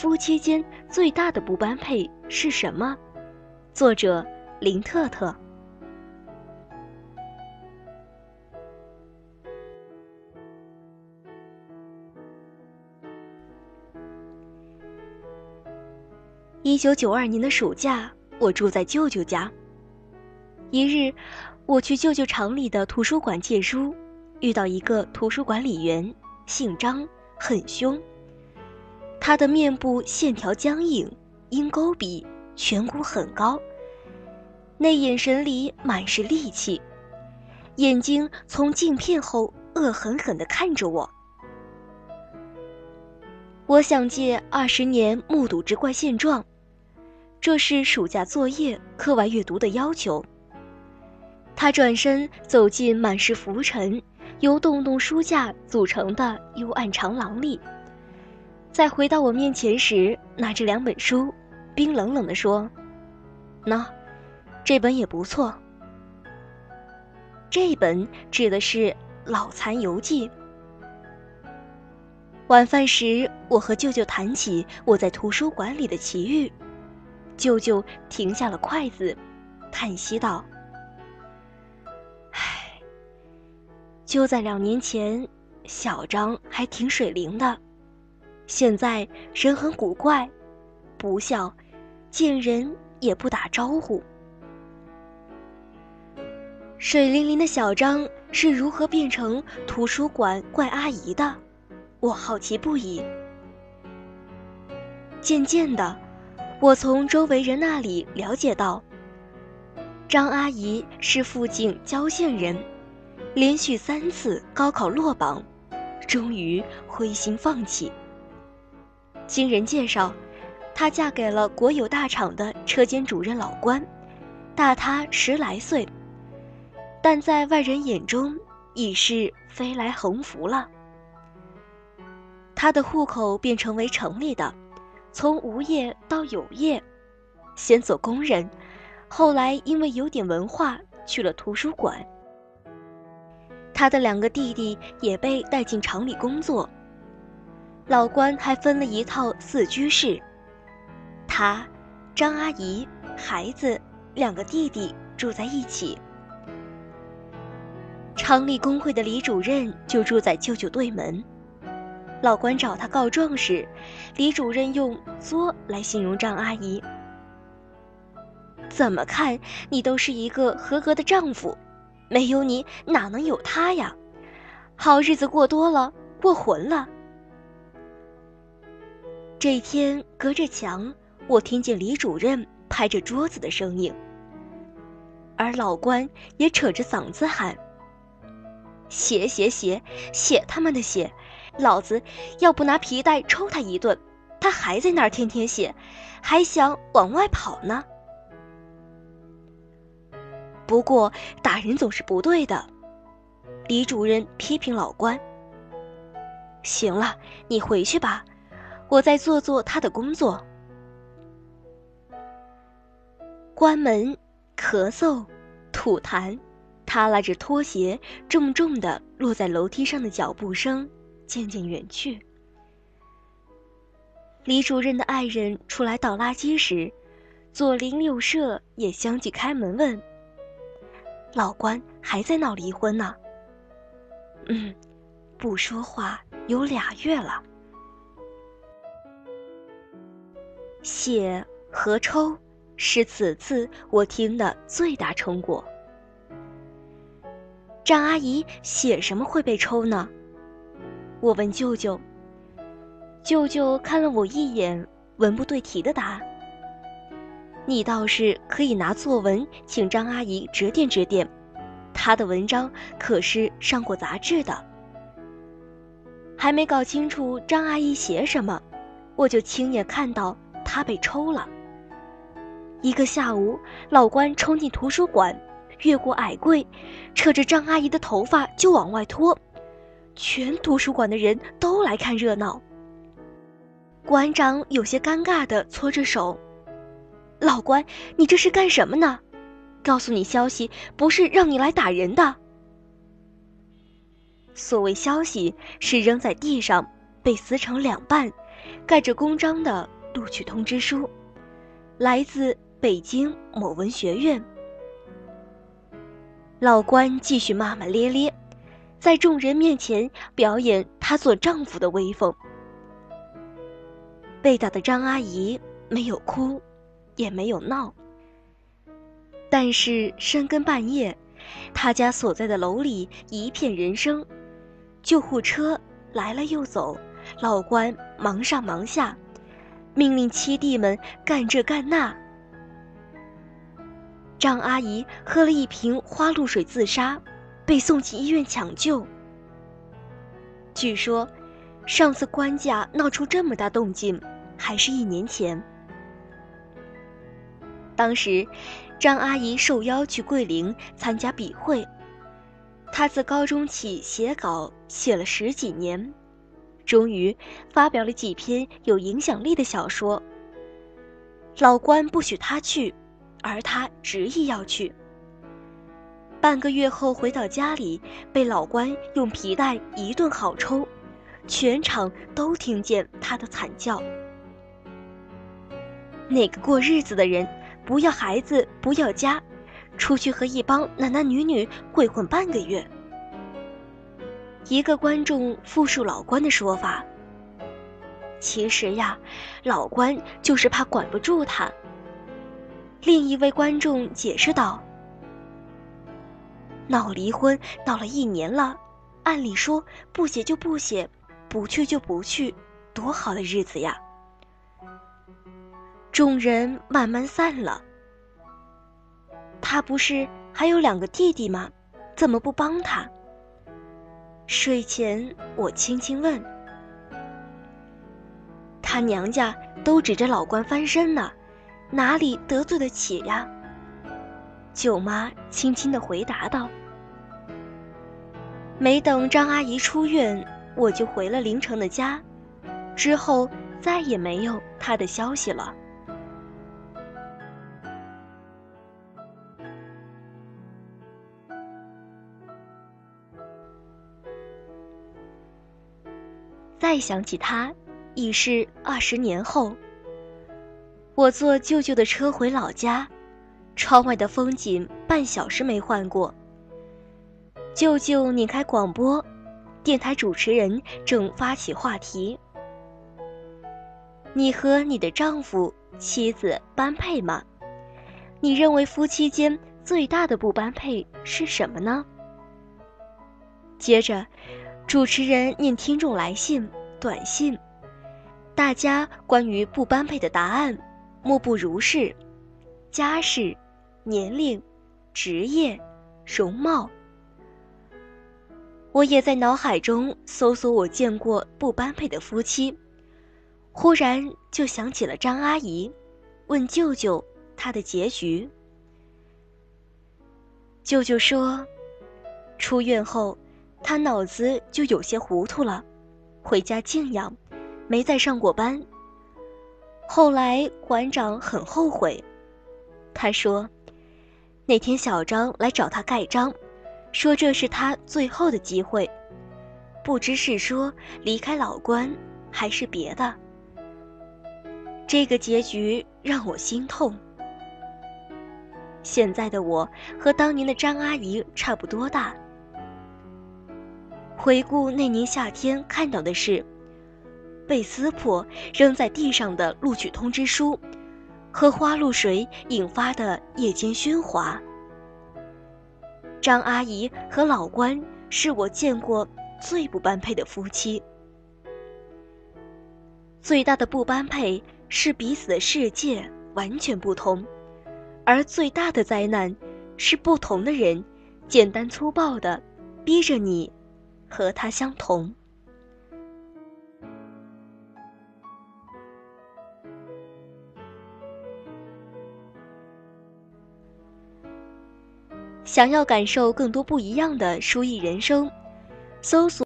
夫妻间最大的不般配是什么？作者林特特。1992年的暑假，我住在舅舅家。一日，我去舅舅厂里的图书馆借书，遇到一个图书管理员，姓张，很凶。他的面部线条僵硬，鹰钩鼻，颧骨很高，那眼神里满是戾气，眼睛从镜片后恶狠狠地看着我。我想借20年目睹之怪现状，这是暑假作业课外阅读的要求。他转身走进满是浮尘由洞洞书架组成的幽暗长廊里，在回到我面前时拿着2本书，冰冷冷地说：那这本也不错。这本指的是《老残游记》。晚饭时，我和舅舅谈起我在图书馆里的奇遇，舅舅停下了筷子，叹息道：唉，就在2年前，小张还挺水灵的，现在人很古怪，不笑，见人也不打招呼。水灵灵的小张是如何变成图书馆怪阿姨的？我好奇不已。渐渐的，我从周围人那里了解到，张阿姨是附近郊县人，连续3次高考落榜，终于灰心放弃。经人介绍，她嫁给了国有大厂的车间主任老关，大她10来岁，但在外人眼中已是飞来横幅了。她的户口便成为城里的，从无业到有业，先做工人，后来因为有点文化去了图书馆。他的2个弟弟也被带进厂里工作，老关还分了一套4居室。他、张阿姨、孩子2个弟弟住在一起。厂里工会的李主任就住在舅舅对门。老关找他告状时，李主任用作来形容张阿姨。怎么看你都是一个合格的丈夫，没有你哪能有他呀？好日子过多了，过浑了。这天隔着墙，我听见李主任拍着桌子的声音，而老关也扯着嗓子喊：写写写，写他们的写！老子要不拿皮带抽他一顿，他还在那儿天天写，还想往外跑呢。不过打人总是不对的，李主任批评老关。行了，你回去吧，我再做做他的工作。关门，咳嗽，吐痰，他拉着拖鞋重重地落在楼梯上的脚步声渐渐远去。李主任的爱人出来倒垃圾时，左邻右舍也相继开门问：老关还在闹离婚呢？不说话有2月了。写和抽是此次我听的最大成果。张阿姨写什么会被抽呢？我问舅舅。舅舅看了我一眼，文不对题的答：你倒是可以拿作文请张阿姨指点指点，她的文章可是上过杂志的。还没搞清楚张阿姨写什么，我就亲眼看到她被抽了。1个下午，老关冲进图书馆，越过矮柜，扯着张阿姨的头发就往外拖，全图书馆的人都来看热闹。馆长有些尴尬地搓着手：老关，你这是干什么呢？告诉你消息，不是让你来打人的。所谓消息，是扔在地上被撕成2半，盖着公章的录取通知书，来自北京某文学院。老关继续骂骂咧咧，在众人面前表演他做丈夫的威风。被打的张阿姨没有哭，也没有闹，但是深更半夜，他家所在的楼里一片人声，救护车来了又走，老关忙上忙下，命令七弟们干这干那。张阿姨喝了一瓶花露水自杀，被送去医院抢救。据说，上次关家闹出这么大动静，还是1年前。当时，张阿姨受邀去桂林参加笔会，她自高中起写稿，写了10几年，终于发表了几篇有影响力的小说。老关不许她去，而他执意要去。半个月后回到家里，被老关用皮带一顿好抽，全场都听见他的惨叫。哪个过日子的人，不要孩子不要家，出去和一帮男男女女鬼混半个月？一个观众复述老关的说法，其实呀，老关就是怕管不住他。另一位观众解释道，闹离婚闹了1年了，按理说不写就不写，不去就不去，多好的日子呀。众人慢慢散了。他不是还有2个弟弟吗？怎么不帮他？睡前我轻轻问。他娘家都指着老关翻身呢，哪里得罪得起呀？舅妈轻轻地回答道。没等张阿姨出院，我就回了凌城的家，之后再也没有她的消息了。再想起她，已是20年后。我坐舅舅的车回老家，窗外的风景半小时没换过。舅舅拧开广播，电台主持人正发起话题：你和你的丈夫、妻子般配吗？你认为夫妻间最大的不般配是什么呢？接着，主持人念听众来信、短信，大家关于不般配的答案莫不如是：家世、年龄、职业、容貌。我也在脑海中搜索我见过不般配的夫妻，忽然就想起了张阿姨，问舅舅她的结局。舅舅说，出院后，他脑子就有些糊涂了，回家静养，没再上过班。后来馆长很后悔，他说，那天小张来找他盖章，说这是他最后的机会，不知是说离开老关还是别的。这个结局让我心痛。现在的我和当年的张阿姨差不多大。回顾那年夏天看到的事，被撕破扔在地上的录取通知书和花露水引发的夜间喧哗。张阿姨和老关是我见过最不般配的夫妻。最大的不般配是彼此的世界完全不同，而最大的灾难是不同的人简单粗暴地逼着你和他相同。想要感受更多不一样的书艺人生，搜索